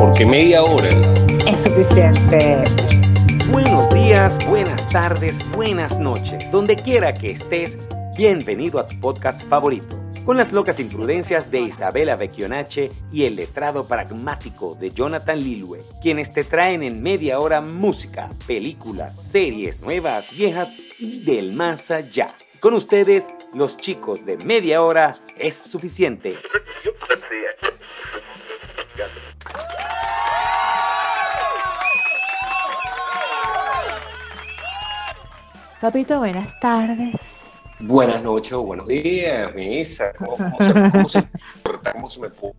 porque media hora es suficiente. Buenos días, buenas tardes, buenas noches. Donde quiera que estés, bienvenido a tu podcast favorito. Con las locas imprudencias de Isabella Vecchionacce y el letrado pragmático de Jonathan Lilue, quienes te traen en media hora música, películas, series nuevas, viejas y del más allá. Con ustedes, los chicos de media hora es suficiente. Papito, buenas tardes. Buenas noches o buenos días, Misa. ¿Cómo se me puso?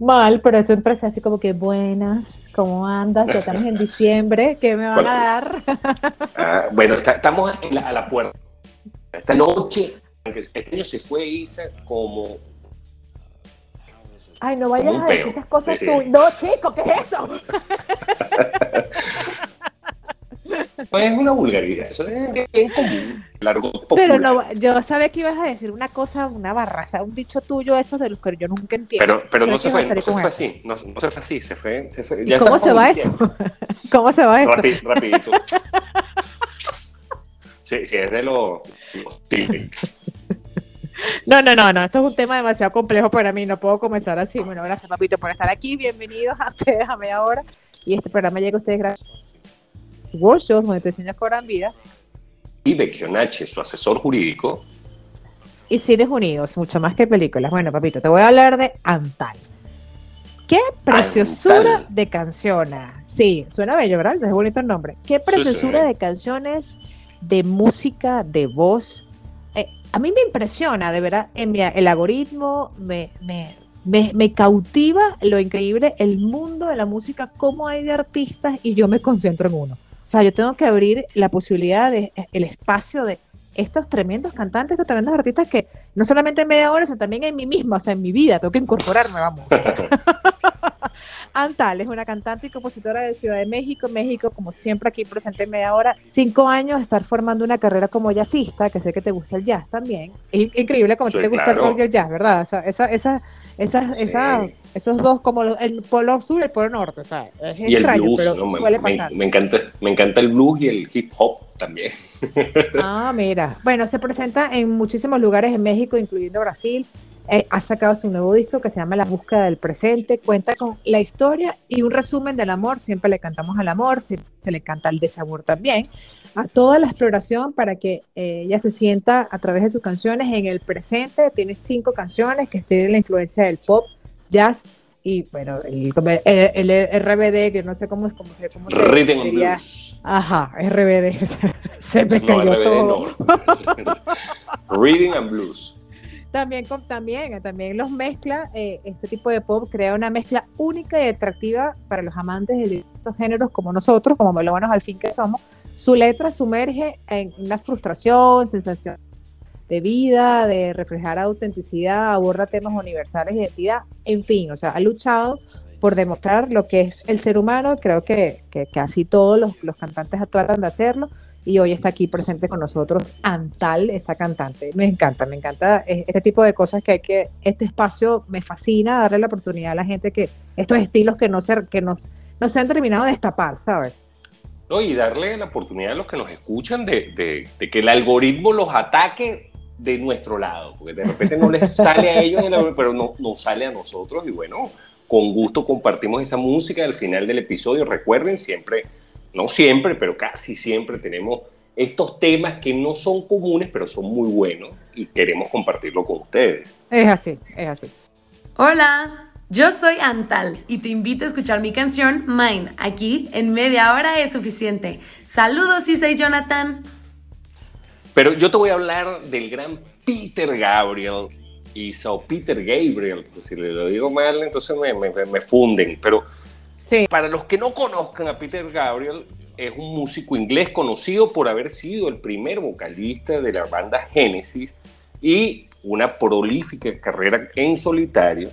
Mal, pero eso empecé así como que buenas, ¿cómo andas? Ya estamos en diciembre, ¿qué me van a dar? Bueno, estamos a la puerta. Esta noche, este año se fue Isa como... Ay, no vayas a decir esas cosas sí. Tú. No, chico, ¿qué es eso? No es una vulgaridad, eso es bien común, largo popular. Pero no, yo sabía que ibas a decir una cosa, una barraza, un dicho tuyo, esos de los que yo nunca entiendo. Pero no se fue así. ¿Y cómo se va eso? ¿Cómo se va eso? Rapidito. Sí, es de los típicos. No, esto es un tema demasiado complejo para mí, no puedo comenzar así. Bueno, gracias, papito, por estar aquí, bienvenidos a ustedes a media hora, y este programa llega a ustedes gracias. Workshops donde te enseñas cobran vida. Y Vecchionacce, su asesor jurídico. Y Cines Unidos, mucho más que películas. Bueno, papito, te voy a hablar de Antal. ¡Qué preciosura Antal. De canciones! Sí, suena bello, ¿verdad? Es bonito el nombre. ¡Qué preciosura sí. de canciones, de música, de voz! A mí me impresiona, de verdad, el algoritmo me cautiva lo increíble, el mundo de la música, cómo hay de artistas, y yo me concentro en uno. O sea, yo tengo que abrir la posibilidad, el espacio de estos tremendos cantantes, estos tremendos artistas que no solamente en media hora, sino también en mí misma, o sea, en mi vida, tengo que incorporarme, vamos. Antal es una cantante y compositora de Ciudad de México, como siempre aquí presente en media hora, 5 años de estar formando una carrera como jazzista, que sé que te gusta el jazz también. Es increíble como sí, te gusta claro. el jazz, ¿verdad? O sea, esos dos, como el polo sur y el polo norte, o sea, es y extraño, el blues, pero ¿no? suele pasar. Me encanta el blues y el hip hop también. Ah, mira. Bueno, se presenta en muchísimos lugares en México, incluyendo Brasil. Ha sacado su nuevo disco que se llama La Búsqueda del Presente, cuenta con la historia y un resumen del amor, siempre le cantamos al amor, se le canta al desamor también, a toda la exploración para que ella se sienta a través de sus canciones en el presente. Tiene 5 canciones que tienen la influencia del pop, jazz y bueno, el RBD, que no sé cómo Rhythm and Blues. Ajá, RBD, se me cayó RBD todo. No. Rhythm and Blues. También los mezcla, este tipo de pop crea una mezcla única y atractiva para los amantes de distintos géneros como nosotros, como melómanos al fin que somos. Su letra sumerge en una frustración, sensación de vida, de reflejar autenticidad, aborda temas universales de identidad, en fin, o sea, ha luchado por demostrar lo que es el ser humano. Creo que así todos los cantantes tratan de hacerlo. Y hoy está aquí presente con nosotros Antal, esta cantante. Me encanta este tipo de cosas que hay que... Este espacio me fascina, darle la oportunidad a la gente que... Estos estilos que no se han terminado de destapar, ¿sabes? No, y darle la oportunidad a los que nos escuchan de que el algoritmo los ataque de nuestro lado. Porque de repente no les sale a ellos, pero no sale a nosotros. Y bueno, con gusto compartimos esa música al final del episodio. Recuerden siempre... No siempre, pero casi siempre tenemos estos temas que no son comunes, pero son muy buenos y queremos compartirlo con ustedes. Es así. Hola, yo soy Antal y te invito a escuchar mi canción Mine, aquí en media hora es suficiente. Saludos, Isa y Jonathan. Pero yo te voy a hablar del gran Peter Gabriel, Isa, o Peter Gabriel, si le lo digo mal, entonces me funden, pero... Sí. Para los que no conozcan a Peter Gabriel, es un músico inglés conocido por haber sido el primer vocalista de la banda Genesis y una prolífica carrera en solitario.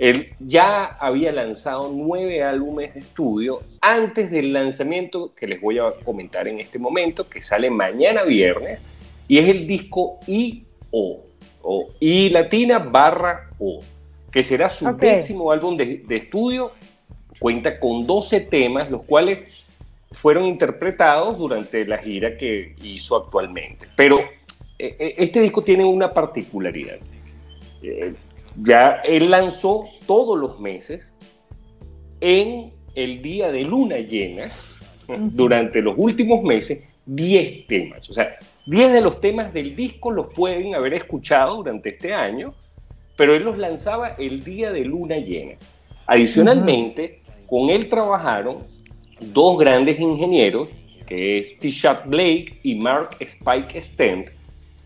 Él ya había lanzado 9 álbumes de estudio antes del lanzamiento que les voy a comentar en este momento, que sale mañana viernes, y es el disco IO, o I latina /O, que será su 10º álbum de estudio Cuenta con 12 temas, los cuales fueron interpretados durante la gira que hizo actualmente. Pero este disco tiene una particularidad. Ya él lanzó todos los meses en el día de luna llena, durante los últimos meses, 10 temas. O sea, 10 de los temas del disco los pueden haber escuchado durante este año, pero él los lanzaba el día de luna llena. Adicionalmente, con él trabajaron dos grandes ingenieros, que es T-Shot Blake y Mark Spike Stent,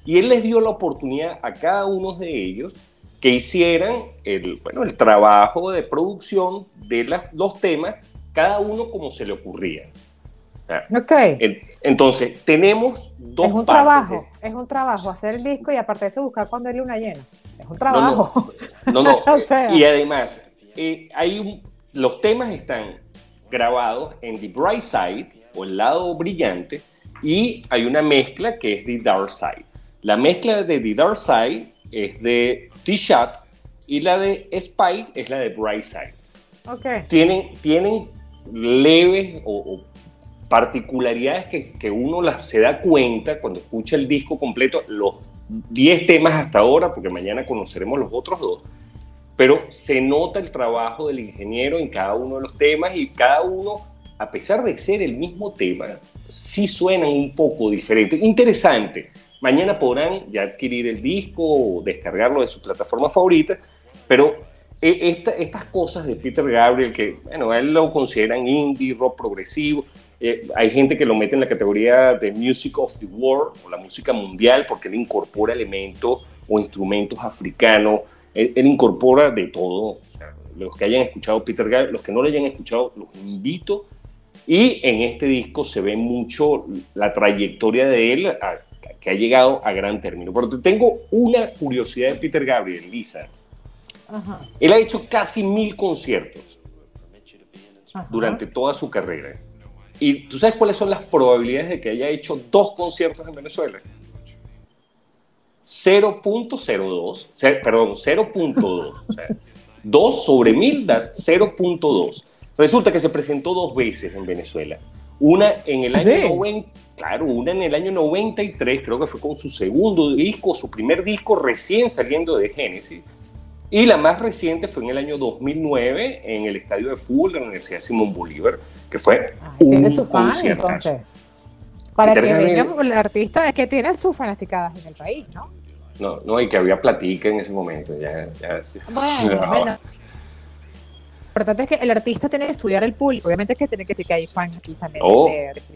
y él les dio la oportunidad a cada uno de ellos que hicieran el trabajo de producción de los temas, cada uno como se le ocurría. Okay. Entonces, tenemos dos partes. Es un trabajo hacer el disco y aparte de eso buscar cuando hay luna llena. Es un trabajo. No. O sea. Y además, los temas están grabados en The Bright Side, o el lado brillante, y hay una mezcla que es The Dark Side. La mezcla de The Dark Side es de T-Shot y la de Spike es la de Bright Side. Okay. Tienen leves o particularidades que uno se da cuenta cuando escucha el disco completo, los 10 temas hasta ahora, porque mañana conoceremos los otros dos, pero se nota el trabajo del ingeniero en cada uno de los temas y cada uno, a pesar de ser el mismo tema, sí suenan un poco diferente. Interesante. Mañana podrán ya adquirir el disco o descargarlo de su plataforma favorita, pero estas cosas de Peter Gabriel, que a él lo consideran indie, rock progresivo, hay gente que lo mete en la categoría de Music of the World, o la música mundial, porque él incorpora elementos o instrumentos africanos, él incorpora de todo. O sea, los que hayan escuchado Peter Gabriel, los que no lo hayan escuchado, los invito, y en este disco se ve mucho la trayectoria de él, que ha llegado a gran término. Pero tengo una curiosidad de Peter Gabriel, Lisa. Ajá. Él ha hecho casi 1,000 conciertos. Ajá. Durante toda su carrera. ¿Y tú sabes cuáles son las probabilidades de que haya hecho 2 conciertos en Venezuela? 0.02, perdón, 0.2. O sea, 2 sobre 1,000 da 0.2. Resulta que se presentó 2 veces en Venezuela. Una en el año 90, claro, una en el año 93, creo que fue con su segundo disco, su primer disco recién saliendo de Genesis. Y la más reciente fue en el año 2009 en el estadio de fútbol de la Universidad Simón Bolívar, que fue un concierto. Para que venga el artista es que tiene sus fanaticadas en el país, ¿no? No, y que había platica en ese momento. Ya, bueno. Lo importante es que el artista tiene que estudiar el público, obviamente es que tiene que decir que hay fans aquí también,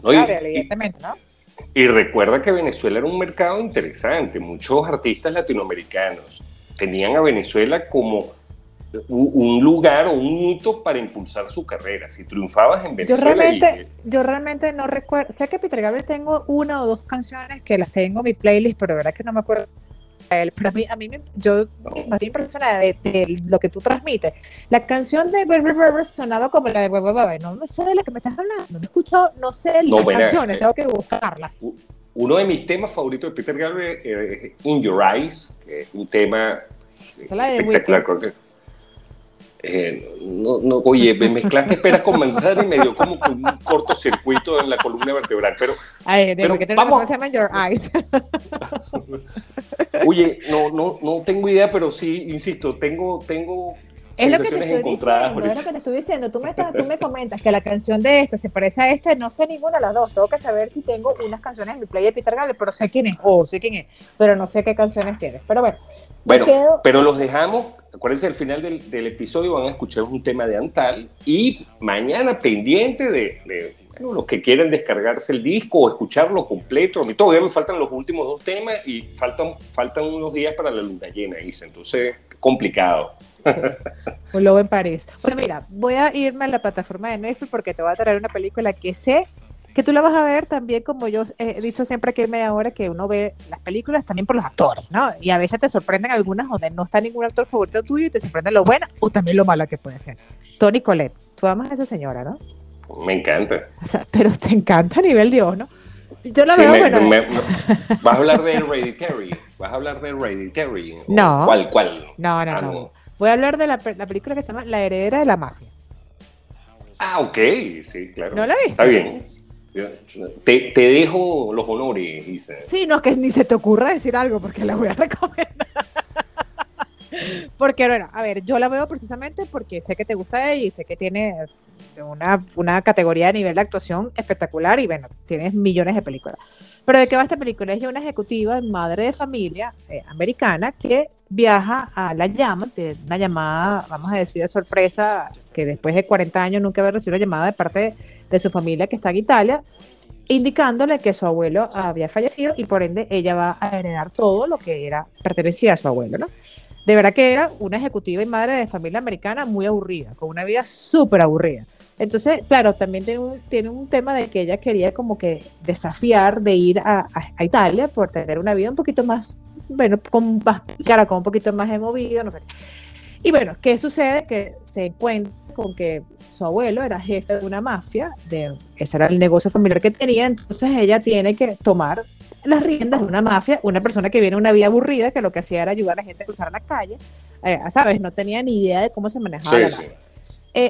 evidentemente, ¿no? Y recuerda que Venezuela era un mercado interesante, muchos artistas latinoamericanos tenían a Venezuela como un lugar o un hito para impulsar su carrera, si triunfabas en Venezuela. Yo realmente no recuerdo, sé que Peter Gabriel tengo 1 o 2 canciones que las tengo en mi playlist, pero la verdad es que no me acuerdo. Pero a mí me impresiona de lo que tú transmites. La canción de Bebe sonaba como la de Bebe, no me sé de la que me estás hablando, no he escuchado, no sé las canciones, tengo que buscarlas. Uno de mis temas favoritos de Peter Gabriel es In Your Eyes, que es un tema espectacular. Oye, me mezclaste peras con manzana y me dio como un cortocircuito en la columna vertebral, pero vamos. Se llama Your Eyes. Oye, no tengo idea, pero sí, insisto, tengo sensaciones encontradas. Es lo que te estoy diciendo, tú me comentas que la canción de esta se parece a esta, no sé ninguna de las dos, tengo que saber si tengo unas canciones en mi play de Peter Gabriel, pero sé quién es, pero no sé qué canciones tienes, pero bueno. Bueno, pero los dejamos, acuérdense, al final del episodio van a escuchar un tema de Antal y mañana pendiente de los que quieran descargarse el disco o escucharlo completo. A mí todavía me faltan los últimos 2 temas y faltan unos días para la luna llena, Isa, entonces complicado. Un lobo en París. Bueno, mira, voy a irme a la plataforma de Netflix porque te voy a traer una película que sé que tú la vas a ver también, como yo he dicho siempre que media hora, que uno ve las películas también por los actores, ¿no? Y a veces te sorprenden algunas donde no está ningún actor favorito tuyo y te sorprende lo bueno o también lo malo que puede ser. Tony Collette, tú amas a esa señora, ¿no? Me encanta. O sea, pero te encanta a nivel Dios, ¿no? Yo la veo, bueno. ¿Vas a hablar de Hereditary? No. ¿Cuál? No. Voy a hablar de la película que se llama La heredera de la mafia. Ah, ok, sí, claro. ¿No la viste? Está bien. Te dejo los honores, Isa. Sí, no, que ni se te ocurra decir algo porque la voy a recomendar. Porque, bueno, a ver, yo la veo precisamente porque sé que te gusta y sé que tienes una categoría de nivel de actuación espectacular y, bueno, tienes millones de películas. Pero ¿de qué va esta película? Es de una ejecutiva, madre de familia americana, que viaja a la llama, de una llamada, vamos a decir, de sorpresa, que después de 40 años nunca había recibido una llamada de parte de su familia que está en Italia, indicándole que su abuelo había fallecido y por ende ella va a heredar todo lo que era pertenecía a su abuelo, ¿no? De verdad que era una ejecutiva y madre de familia americana muy aburrida, con una vida súper aburrida. Entonces, claro, también tiene un tema de que ella quería como que desafiar de ir a Italia por tener una vida un poquito más, bueno, con más cara, con un poquito más de movida, no sé. Y bueno, ¿qué sucede? Que se encuentra con que su abuelo era jefe de una mafia, ese era el negocio familiar que tenía, entonces ella tiene que tomar las riendas de una mafia, una persona que viene una vida aburrida, que lo que hacía era ayudar a la gente a cruzar la calle, ¿sabes? No tenía ni idea de cómo se manejaba la mafia.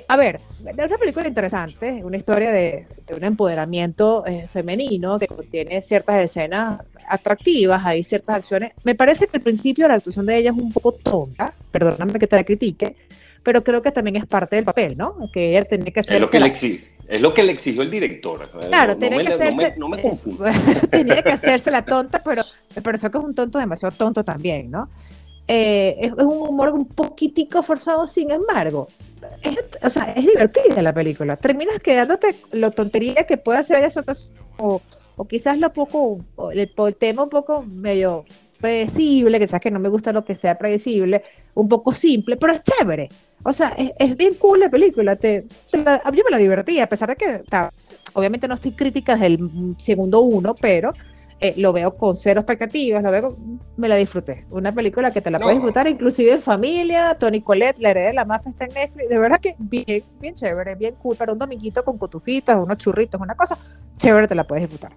A ver, es una película interesante, una historia de un empoderamiento femenino que contiene ciertas escenas atractivas, hay ciertas acciones. Me parece que al principio la actuación de ella es un poco tonta, perdóname que te la critique, pero creo que también es parte del papel, ¿no? Que ella tenía que hacer... Es lo que le exigió el director. Claro, no me confundo. Tenía que hacerse la tonta, pero me pareció que es un tonto demasiado tonto también, ¿no? Es un humor un poquitico forzado, sin embargo. O sea, es divertida la película. Terminas quedándote lo tontería que puede hacer ella o quizás lo poco, el tema un poco medio predecible, que sabes que no me gusta lo que sea predecible, un poco simple, pero es chévere. O sea, es bien cool la película. Yo me la divertí, a pesar de que obviamente no estoy crítica del segundo uno, pero lo veo con cero expectativas, me la disfruté. Una película que te la puedes disfrutar, inclusive en familia. Tony Collette, La heredera de la mafia, está en Netflix. De verdad que bien, bien chévere, bien cool. Para un dominguito con cotufitas, unos churritos, una cosa chévere, te la puedes disfrutar.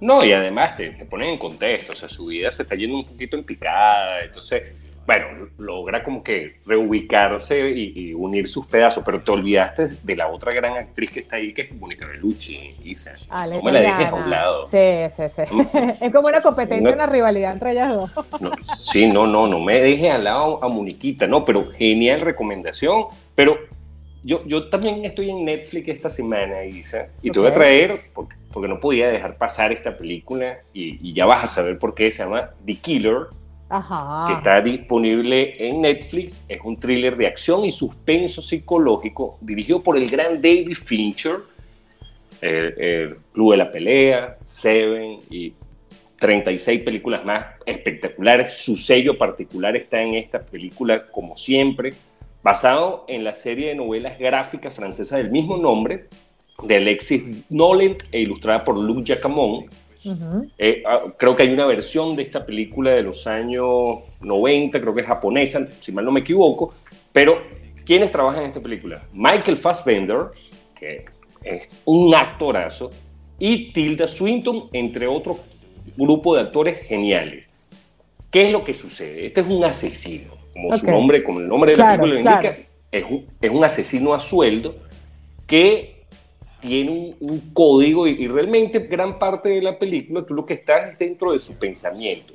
No, y además te ponen en contexto, o sea, su vida se está yendo un poquito en picada, entonces, bueno, logra como que reubicarse y unir sus pedazos, pero te olvidaste de la otra gran actriz que está ahí, que es Mónica Bellucci, Isa. No me la dejes a un lado. Sí. Es como una competencia, una rivalidad entre ellas dos. No me dejes al lado a Moniquita, no, pero genial recomendación, pero yo también estoy en Netflix esta semana, Isa, y te voy a traer... porque no podía dejar pasar esta película, y ya vas a saber por qué. Se llama The Killer, que está disponible en Netflix. Es un thriller de acción y suspenso psicológico dirigido por el gran David Fincher, el Club de la Pelea, Seven y 36 películas más espectaculares. Su sello particular está en esta película, como siempre, basado en la serie de novelas gráficas francesas del mismo nombre, de Alexis Nolent e ilustrada por Luc Giacamont. Creo que hay una versión de esta película de los años 90, creo que es japonesa, si mal no me equivoco. Pero, ¿quiénes trabajan en esta película? Michael Fassbender, que es un actorazo, y Tilda Swinton, entre otros grupos de actores geniales. ¿Qué es lo que sucede? Este es un asesino, como el nombre de la película lo indica. Es un asesino a sueldo que tiene un código y realmente gran parte de la película tú lo que estás es dentro de su pensamiento.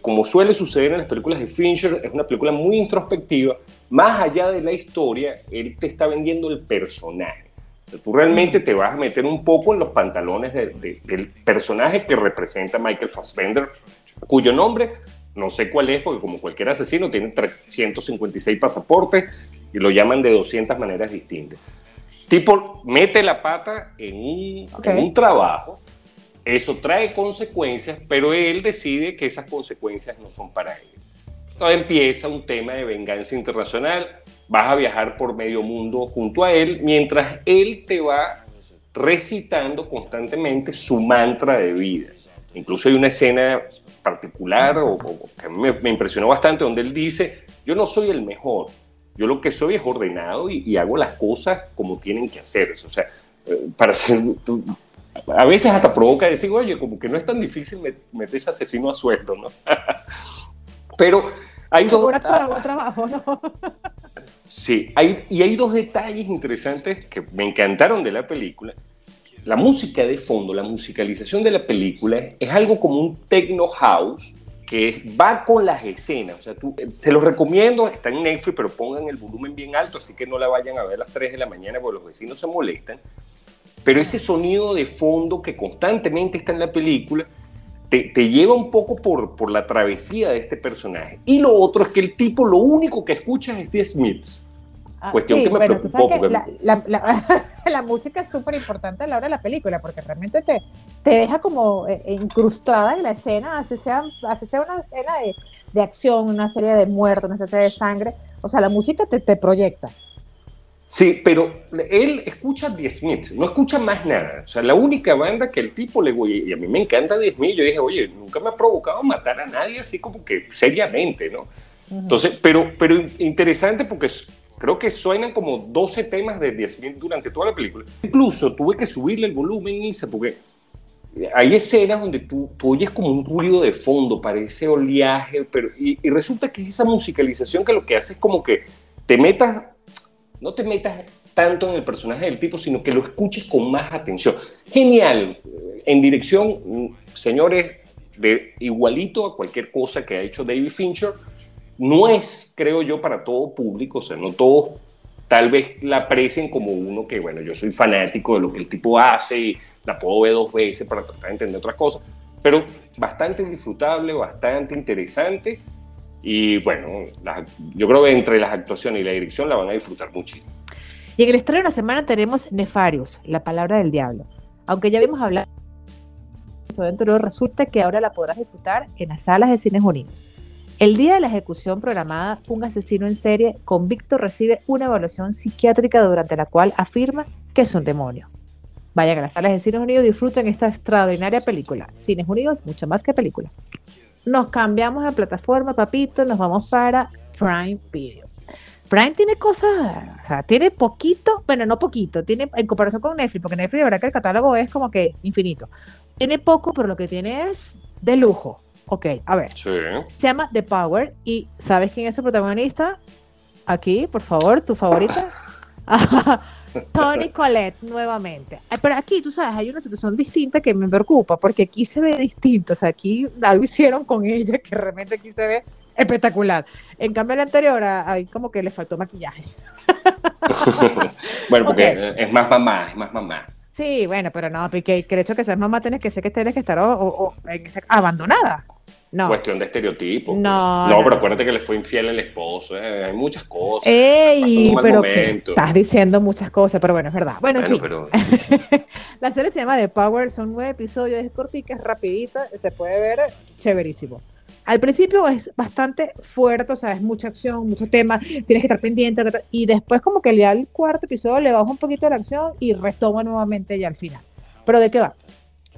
Como suele suceder en las películas de Fincher, es una película muy introspectiva. Más allá de la historia, él te está vendiendo el personaje. O sea, tú realmente te vas a meter un poco en los pantalones del personaje que representa Michael Fassbender, cuyo nombre no sé cuál es, porque como cualquier asesino tiene 356 pasaportes y lo llaman de 200 maneras distintas. Tipo, mete la pata en un trabajo, eso trae consecuencias, pero él decide que esas consecuencias no son para él. Entonces empieza un tema de venganza internacional, vas a viajar por medio mundo junto a él, mientras él te va recitando constantemente su mantra de vida. Incluso hay una escena particular que a mí me impresionó bastante, donde él dice, yo no soy el mejor. Yo lo que soy es ordenado y hago las cosas como tienen que hacerse. O sea, a veces hasta provoca decir, oye, como que no es tan difícil meterse asesino a sueldo, ¿no? Pero Hay dos, trabajo, ¿no? Sí, hay dos detalles interesantes que me encantaron de la película. La música de fondo, la musicalización de la película es algo como un techno house que va con las escenas. O sea, se los recomiendo, está en Netflix, pero pongan el volumen bien alto, así que no la vayan a ver a las 3 de la mañana porque los vecinos se molestan. Pero ese sonido de fondo que constantemente está en la película te lleva un poco por la travesía de este personaje. Y lo otro es que el tipo lo único que escucha es The Smiths. Cuestión sí, que me bueno, preocupó. Que la música es súper importante a la hora de la película, porque realmente te deja como incrustada en la escena, así sea una escena de acción, una serie de muertos, una serie de sangre. O sea, la música te proyecta. Sí, pero él escucha The Smiths, no escucha más nada. O sea, la única banda que el tipo le... Y a mí me encanta The Smiths. Yo dije, oye, nunca me ha provocado matar a nadie así como que seriamente, ¿no? Uh-huh. Entonces, pero interesante porque... Creo que suenan como 12 temas de 10 mil durante toda la película. Incluso tuve que subirle el volumen, Isa, porque hay escenas donde tú oyes como un ruido de fondo, parece oleaje, pero, y resulta que es esa musicalización que lo que hace es como que no te metas tanto en el personaje del tipo, sino que lo escuches con más atención. Genial. En dirección, señores, igualito a cualquier cosa que ha hecho David Fincher. No es, creo yo, para todo público, o sea, no todos tal vez la aprecien como uno que, bueno, yo soy fanático de lo que el tipo hace y la puedo ver 2 veces para tratar de entender otras cosas, pero bastante disfrutable, bastante interesante y, bueno, yo creo que entre las actuaciones y la dirección la van a disfrutar muchísimo. Y en el estreno de la semana tenemos Nefarious, la palabra del diablo. Aunque ya habíamos hablado dentro, resulta que ahora la podrás disfrutar en las salas de Cines Unidos. El día de la ejecución programada, un asesino en serie convicto recibe una evaluación psiquiátrica durante la cual afirma que es un demonio. Vayan a las salas de Cines Unidos, disfruten esta extraordinaria película. Cines Unidos, mucho más que película. Nos cambiamos de plataforma, papito, nos vamos para Prime Video. Prime tiene cosas, o sea, tiene poquito, bueno, no poquito, tiene en comparación con Netflix, porque Netflix, la verdad que el catálogo es como que infinito. Tiene poco, pero lo que tiene es de lujo. Ok, a ver, sí. Se llama The Power y ¿sabes quién es su protagonista? Aquí, por favor, tu favorita. Tony Collette, nuevamente. Pero aquí, tú sabes, hay una situación distinta que me preocupa, porque aquí se ve distinto, o sea, aquí algo hicieron con ella que realmente aquí se ve espectacular. En cambio, la anterior, ahí como que le faltó maquillaje. Bueno, porque okay. es más mamá. Sí, bueno, pero no, porque el hecho que seas mamá tienes que estar abandonada. No. Cuestión de estereotipos. No, pero acuérdate que le fue infiel el esposo, hay muchas cosas. Ey, pero estás diciendo muchas cosas, pero bueno, es verdad. Bueno, en fin. Pero... La serie se llama The Power, son 9 episodios, es cortica, es rapidita, se puede ver, chéverísimo. Al principio es bastante fuerte, o sea, es mucha acción, mucho tema, tienes que estar pendiente, y después como que ya el cuarto episodio le baja un poquito la acción y retoma nuevamente ya al final. ¿Pero de qué va?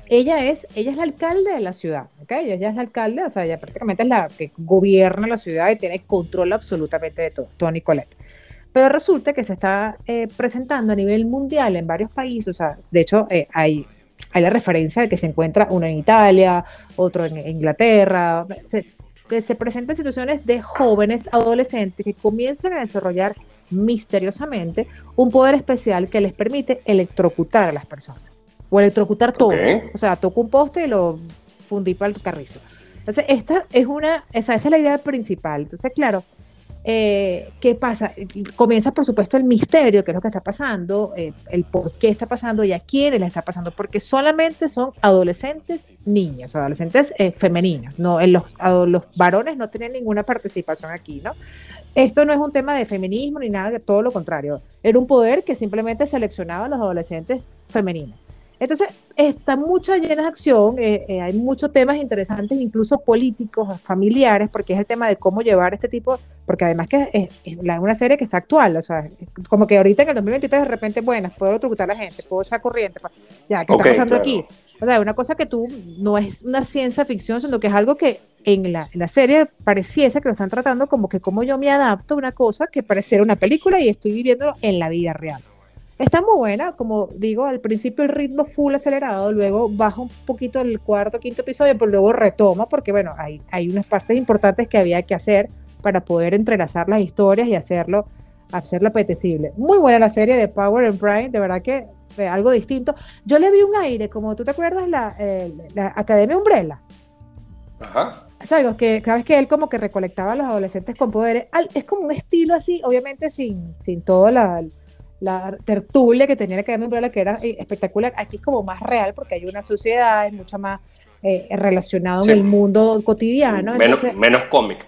Ella es la alcalde de la ciudad, ¿ok? Ella es la alcalde, o sea, ella prácticamente es la que gobierna la ciudad y tiene control absolutamente de todo, Toni Collette. Pero resulta que se está presentando a nivel mundial en varios países, o sea, de hecho hay la referencia de que se encuentra uno en Italia, otro en Inglaterra, que se presentan situaciones de jóvenes adolescentes que comienzan a desarrollar misteriosamente un poder especial que les permite electrocutar a las personas, o electrocutar todo, okay. O sea, toco un poste y lo fundí para el carrizo. Entonces, esa es la idea principal. Entonces, claro, ¿qué pasa? Comienza, por supuesto, el misterio, qué es lo que está pasando, el por qué está pasando y a quiénes le está pasando, porque solamente son adolescentes niñas, adolescentes femeninas, no, los varones no tienen ninguna participación aquí, ¿no? Esto no es un tema de feminismo ni nada, todo lo contrario, era un poder que simplemente seleccionaba a los adolescentes femeninas. Entonces, está mucha llena de acción, hay muchos temas interesantes, incluso políticos, familiares, porque es el tema de cómo llevar este tipo, porque además que es una serie que está actual, o sea, como que ahorita en el 2023 de repente, bueno, puedo electrocutar a la gente, puedo echar corriente, ya, ¿qué está pasando aquí? O sea, una cosa que no es una ciencia ficción, sino que es algo que en la serie pareciese que lo están tratando como que cómo yo me adapto a una cosa que pareciera una película y estoy viviéndolo en la vida real. Está muy buena, como digo, al principio el ritmo full acelerado, luego baja un poquito el cuarto, quinto episodio, pero luego retoma porque, bueno, hay unas partes importantes que había que hacer, para poder entrelazar las historias y hacerlo apetecible. Muy buena la serie de Power and Prime, de verdad que algo distinto. Yo le vi un aire, como tú te acuerdas, la Academia Umbrella. Ajá. ¿Sabes? Que cada vez que él como que recolectaba a los adolescentes con poderes, es como un estilo así, obviamente sin toda la tertulia que tenía la Academia Umbrella, que era espectacular. Aquí es como más real porque hay una sociedad, es mucho más relacionado en el mundo cotidiano. Menos cómic.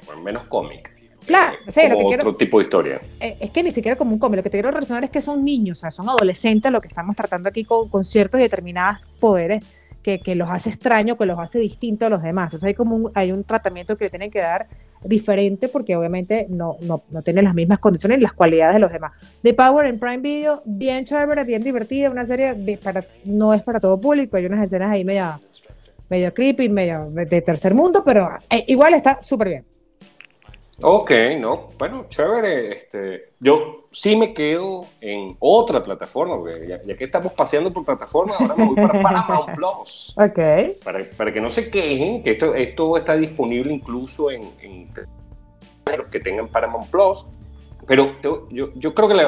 Claro, o sea, otro tipo de historia. Es que ni siquiera como un cómic, lo que te quiero relacionar es que son niños, o sea, son adolescentes lo que estamos tratando aquí con ciertos y determinados poderes que los hace extraños, que los hace distintos a los demás. O sea, hay un tratamiento que le tienen que dar diferente porque obviamente no tiene las mismas condiciones ni las cualidades de los demás. The Power en Prime Video, bien chévere, bien divertida, una serie no es para todo público, hay unas escenas ahí medio creepy, medio de tercer mundo, pero igual está súper bien. Ok, no, bueno, chévere. Yo sí me quedo en otra plataforma, porque ya que estamos paseando por plataformas, ahora me voy para Paramount+. Ok. Para que no se quejen, que esto está disponible incluso en los que tengan Paramount+. Pero yo creo que le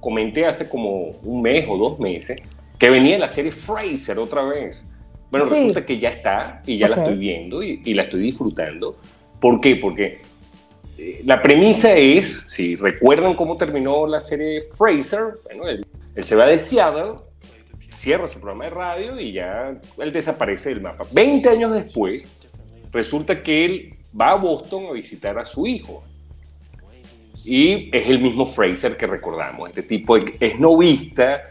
comenté hace como un mes o 2 meses que venía la serie Frasier otra vez. Bueno, sí. Resulta que ya está y ya la estoy viendo y la estoy disfrutando. ¿Por qué? Porque la premisa es, si recuerdan cómo terminó la serie Frasier, bueno, él se va de Seattle, cierra su programa de radio y ya él desaparece del mapa. 20 años después, resulta que él va a Boston a visitar a su hijo. Y es el mismo Frasier que recordamos. Este tipo es novista,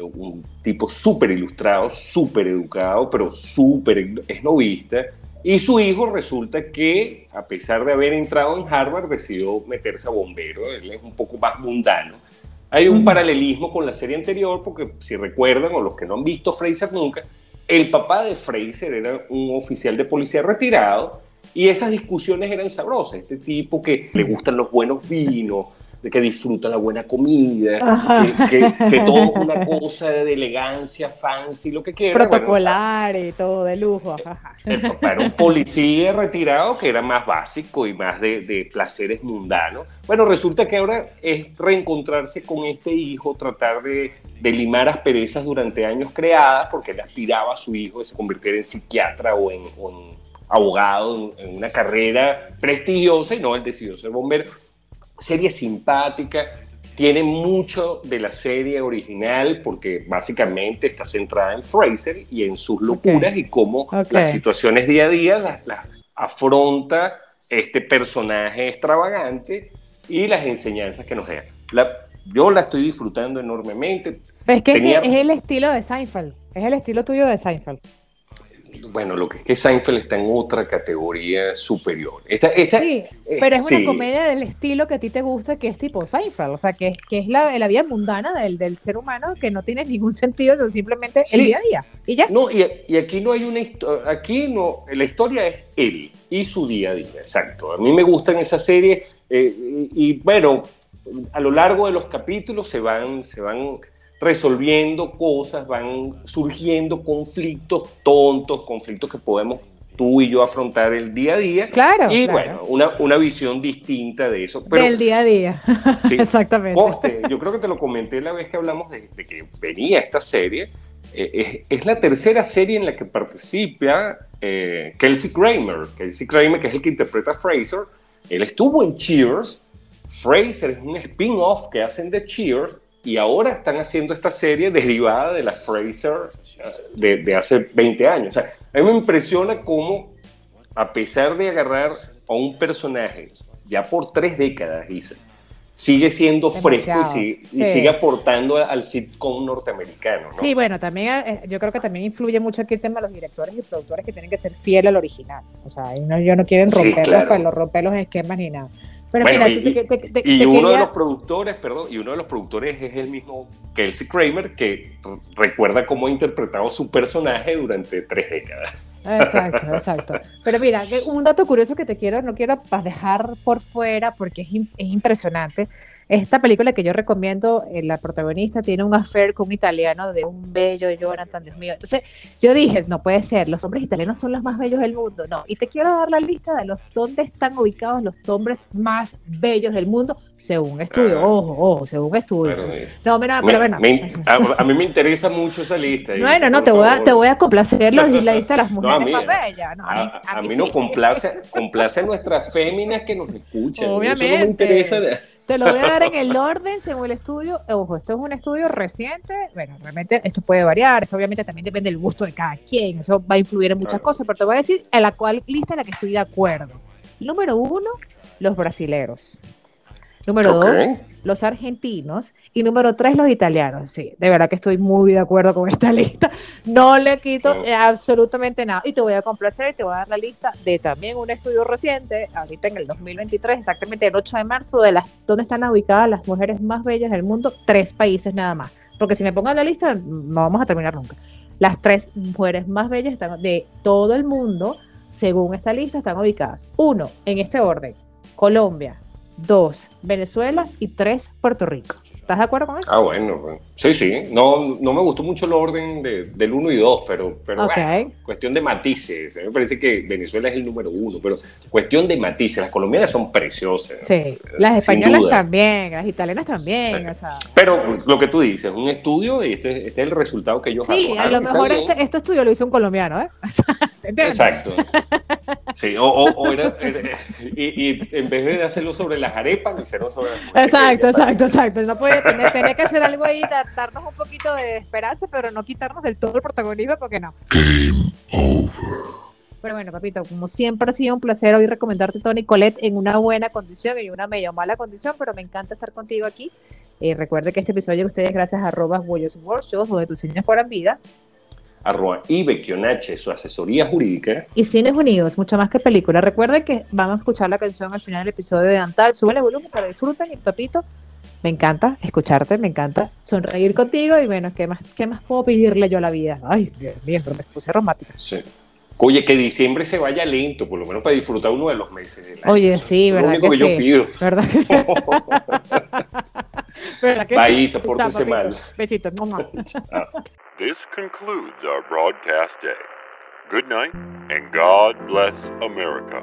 un tipo súper ilustrado, súper educado, pero súper novista. Y su hijo resulta que, a pesar de haber entrado en Harvard, decidió meterse a bombero. Él es un poco más mundano. Hay un paralelismo con la serie anterior, porque si recuerdan, o los que no han visto Frasier nunca, el papá de Frasier era un oficial de policía retirado, y esas discusiones eran sabrosas. Este tipo que le gustan los buenos vinos, que disfruta la buena comida, que todo es una cosa de elegancia, fancy, lo que quiera. Protocolar, bueno, y todo de lujo. Para un policía retirado que era más básico y más de placeres mundanos. Bueno, resulta que ahora es reencontrarse con este hijo, tratar de limar asperezas durante años creadas, porque él aspiraba a su hijo de se convertir en psiquiatra o en abogado, en una carrera prestigiosa, y no, él decidió ser bombero. Serie simpática, tiene mucho de la serie original porque básicamente está centrada en Frasier y en sus locuras y cómo las situaciones día a día las afronta este personaje extravagante y las enseñanzas que nos deja. Yo la estoy disfrutando enormemente. Pero es que es el estilo de Seinfeld, es el estilo tuyo de Seinfeld. Bueno, lo que es que Seinfeld está en otra categoría superior. Sí, pero es una comedia del estilo que a ti te gusta, que es tipo Seinfeld, o sea, que es la vida mundana del ser humano, que no tiene ningún sentido, sino simplemente el día a día. Y ya. No, y aquí no hay una historia, aquí no, la historia es él y su día a día, exacto. A mí me gustan esas series y bueno, a lo largo de los capítulos se van resolviendo cosas, van surgiendo conflictos tontos, conflictos que podemos tú y yo afrontar el día a día. Claro. Y bueno, una visión distinta de eso. Pero, del día a día. Sí, exactamente. Coste, yo creo que te lo comenté la vez que hablamos de que venía esta serie. Es la tercera serie en la que participa Kelsey Kramer. Kelsey Kramer, que es el que interpreta a Frasier. Él estuvo en Cheers. Frasier es un spin-off que hacen de Cheers. Y ahora están haciendo esta serie derivada de la Frasier de hace 20 años. O sea, a mí me impresiona cómo, a pesar de agarrar a un personaje ya por 3 décadas, Isa, sigue siendo demasiado fresco y sigue aportando al sitcom norteamericano, ¿no? Sí, bueno, también yo creo que también influye mucho aquí el tema de los directores y productores que tienen que ser fieles al original. O sea, ellos no quieren romper los esquemas ni nada. Pero bueno, mira, uno de los productores es el mismo Kelsey Kramer, que recuerda cómo ha interpretado su personaje durante 3 décadas. Exacto. Pero mira, un dato curioso que no quiero dejar por fuera porque es impresionante, Esta película que yo recomiendo, la protagonista tiene un affair con un italiano de un bello Jonathan, Dios mío. Entonces yo dije, no puede ser, los hombres italianos son los más bellos del mundo. No, y te quiero dar la lista de los dónde están ubicados los hombres más bellos del mundo, según estudio, ojo, según estudio. No, mira, pero bueno. A mí me interesa mucho esa lista. Bueno, no, te voy a complacer la lista de las mujeres más bellas. No, a mí no, complace a nuestras féminas que nos escuchan. Obviamente. Eso no me interesa. Te lo voy a dar en el orden según el estudio. Ojo, esto es un estudio reciente. Bueno, realmente esto puede variar. Esto obviamente también depende del gusto de cada quien. Eso va a influir en muchas cosas. Pero te voy a decir en la cual lista en la que estoy de acuerdo. Número 1, los brasileros. Número 2, los argentinos. Y número 3, los italianos. Sí, de verdad que estoy muy de acuerdo con esta lista. No le quito absolutamente nada. Y te voy a complacer y te voy a dar la lista de también un estudio reciente, ahorita en el 2023, exactamente el 8 de marzo, de las donde están ubicadas las mujeres más bellas del mundo, 3 países nada más. Porque si me pongo en la lista, no vamos a terminar nunca. Las 3 mujeres más bellas están de todo el mundo, según esta lista, están ubicadas. 1, en este orden, Colombia. 2, Venezuela, y 3, Puerto Rico. ¿Estás de acuerdo con eso? Ah, bueno. Sí. No me gustó mucho el orden del 1 y 2, pero okay. Bueno, cuestión de matices. A mí me parece que Venezuela es el número 1, pero cuestión de matices. Las colombianas son preciosas. Sí, las españolas también, las italianas también. Sí. O sea, pero lo que tú dices, un estudio y este es el resultado que ellos hacen. Sí, a lo mejor este estudio lo hizo un colombiano, ¿eh? Exacto. Sí, o y en vez de hacerlo sobre las arepas, lo hicieron sobre las mujeres. Exacto. No podía tener que hacer algo ahí, darnos un poquito de esperanza, pero no quitarnos del todo el protagonismo, porque no. Game over. Pero bueno, papito, como siempre ha sido un placer hoy recomendarte Tony Collette en una buena condición y una medio mala condición, pero me encanta estar contigo aquí. Recuerde que este episodio de ustedes gracias a @BoyosWorkshows, donde tus sueños fueran vida. @Vecchionacce, su asesoría jurídica. Y Cines Unidos, mucho más que película. Recuerden que vamos a escuchar la canción al final del episodio de Antal. Súbele volumen para disfruten y papito, me encanta escucharte, me encanta sonreír contigo y bueno, ¿qué más puedo pedirle yo a la vida? Ay, Dios mío, pero me puse romántica. Sí. Oye, que diciembre se vaya lento, por lo menos para disfrutar uno de los meses del año. Oye, sí, ¿verdad? Es lo único que sí, yo pido. ¿Verdad? ¿Verdad que país, sí? Apórtense mal. Besitos, mamá. This concludes our broadcast day. Good night and God bless America.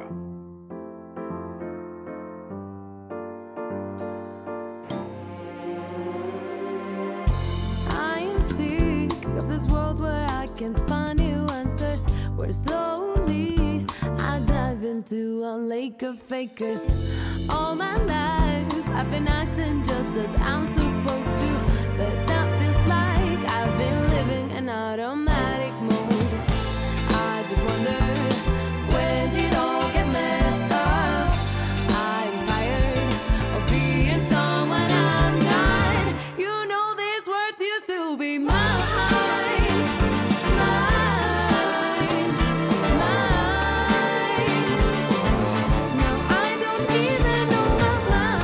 I am sick of this world where I can find new answers, where slowly I dive into a lake of fakers. All my life I've been acting just as I'm supposed to, but that feels like I've been living in automatic mode. I just wonder, when did it all get messed up? I'm tired of being someone I'm not. You know these words used to be mine. Now I don't even know my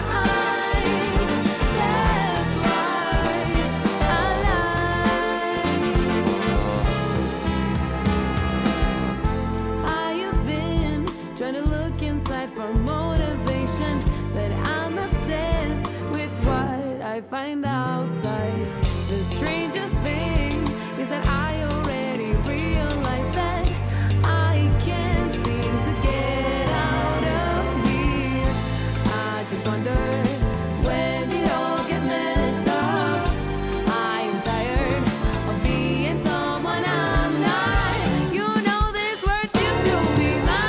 mind. That's why I for motivation, but I'm obsessed with what I find outside. The strangest thing is that I already realized that I can't seem to get out of here. I just wonder, when did it all get messed up? I'm tired of being someone I'm not. You know these words used to be mine.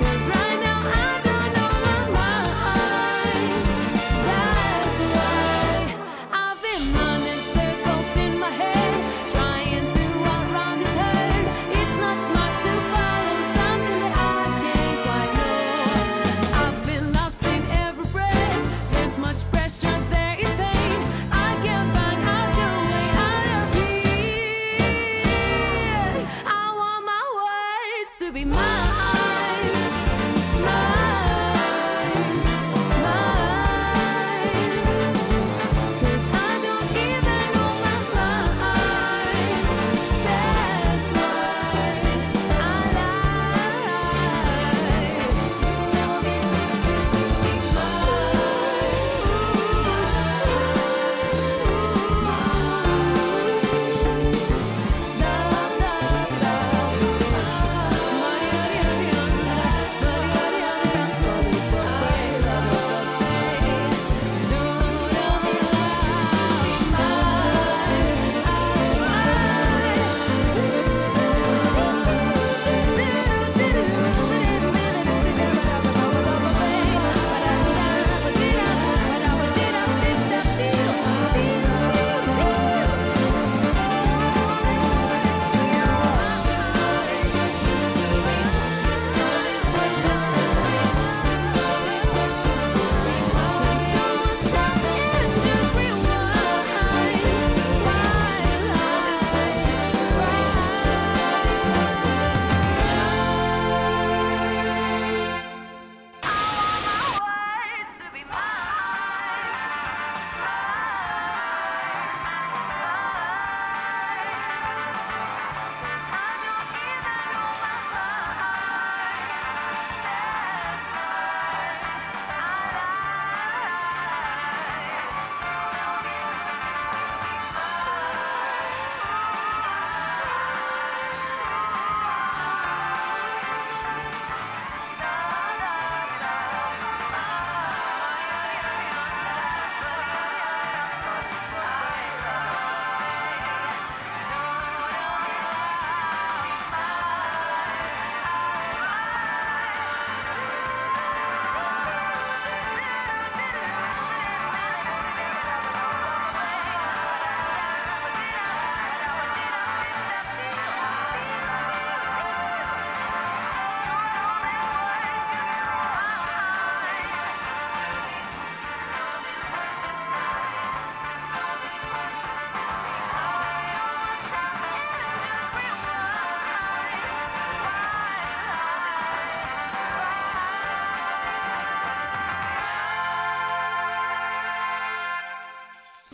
'Cause right now I don't know my mind.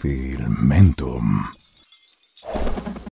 Filmentum.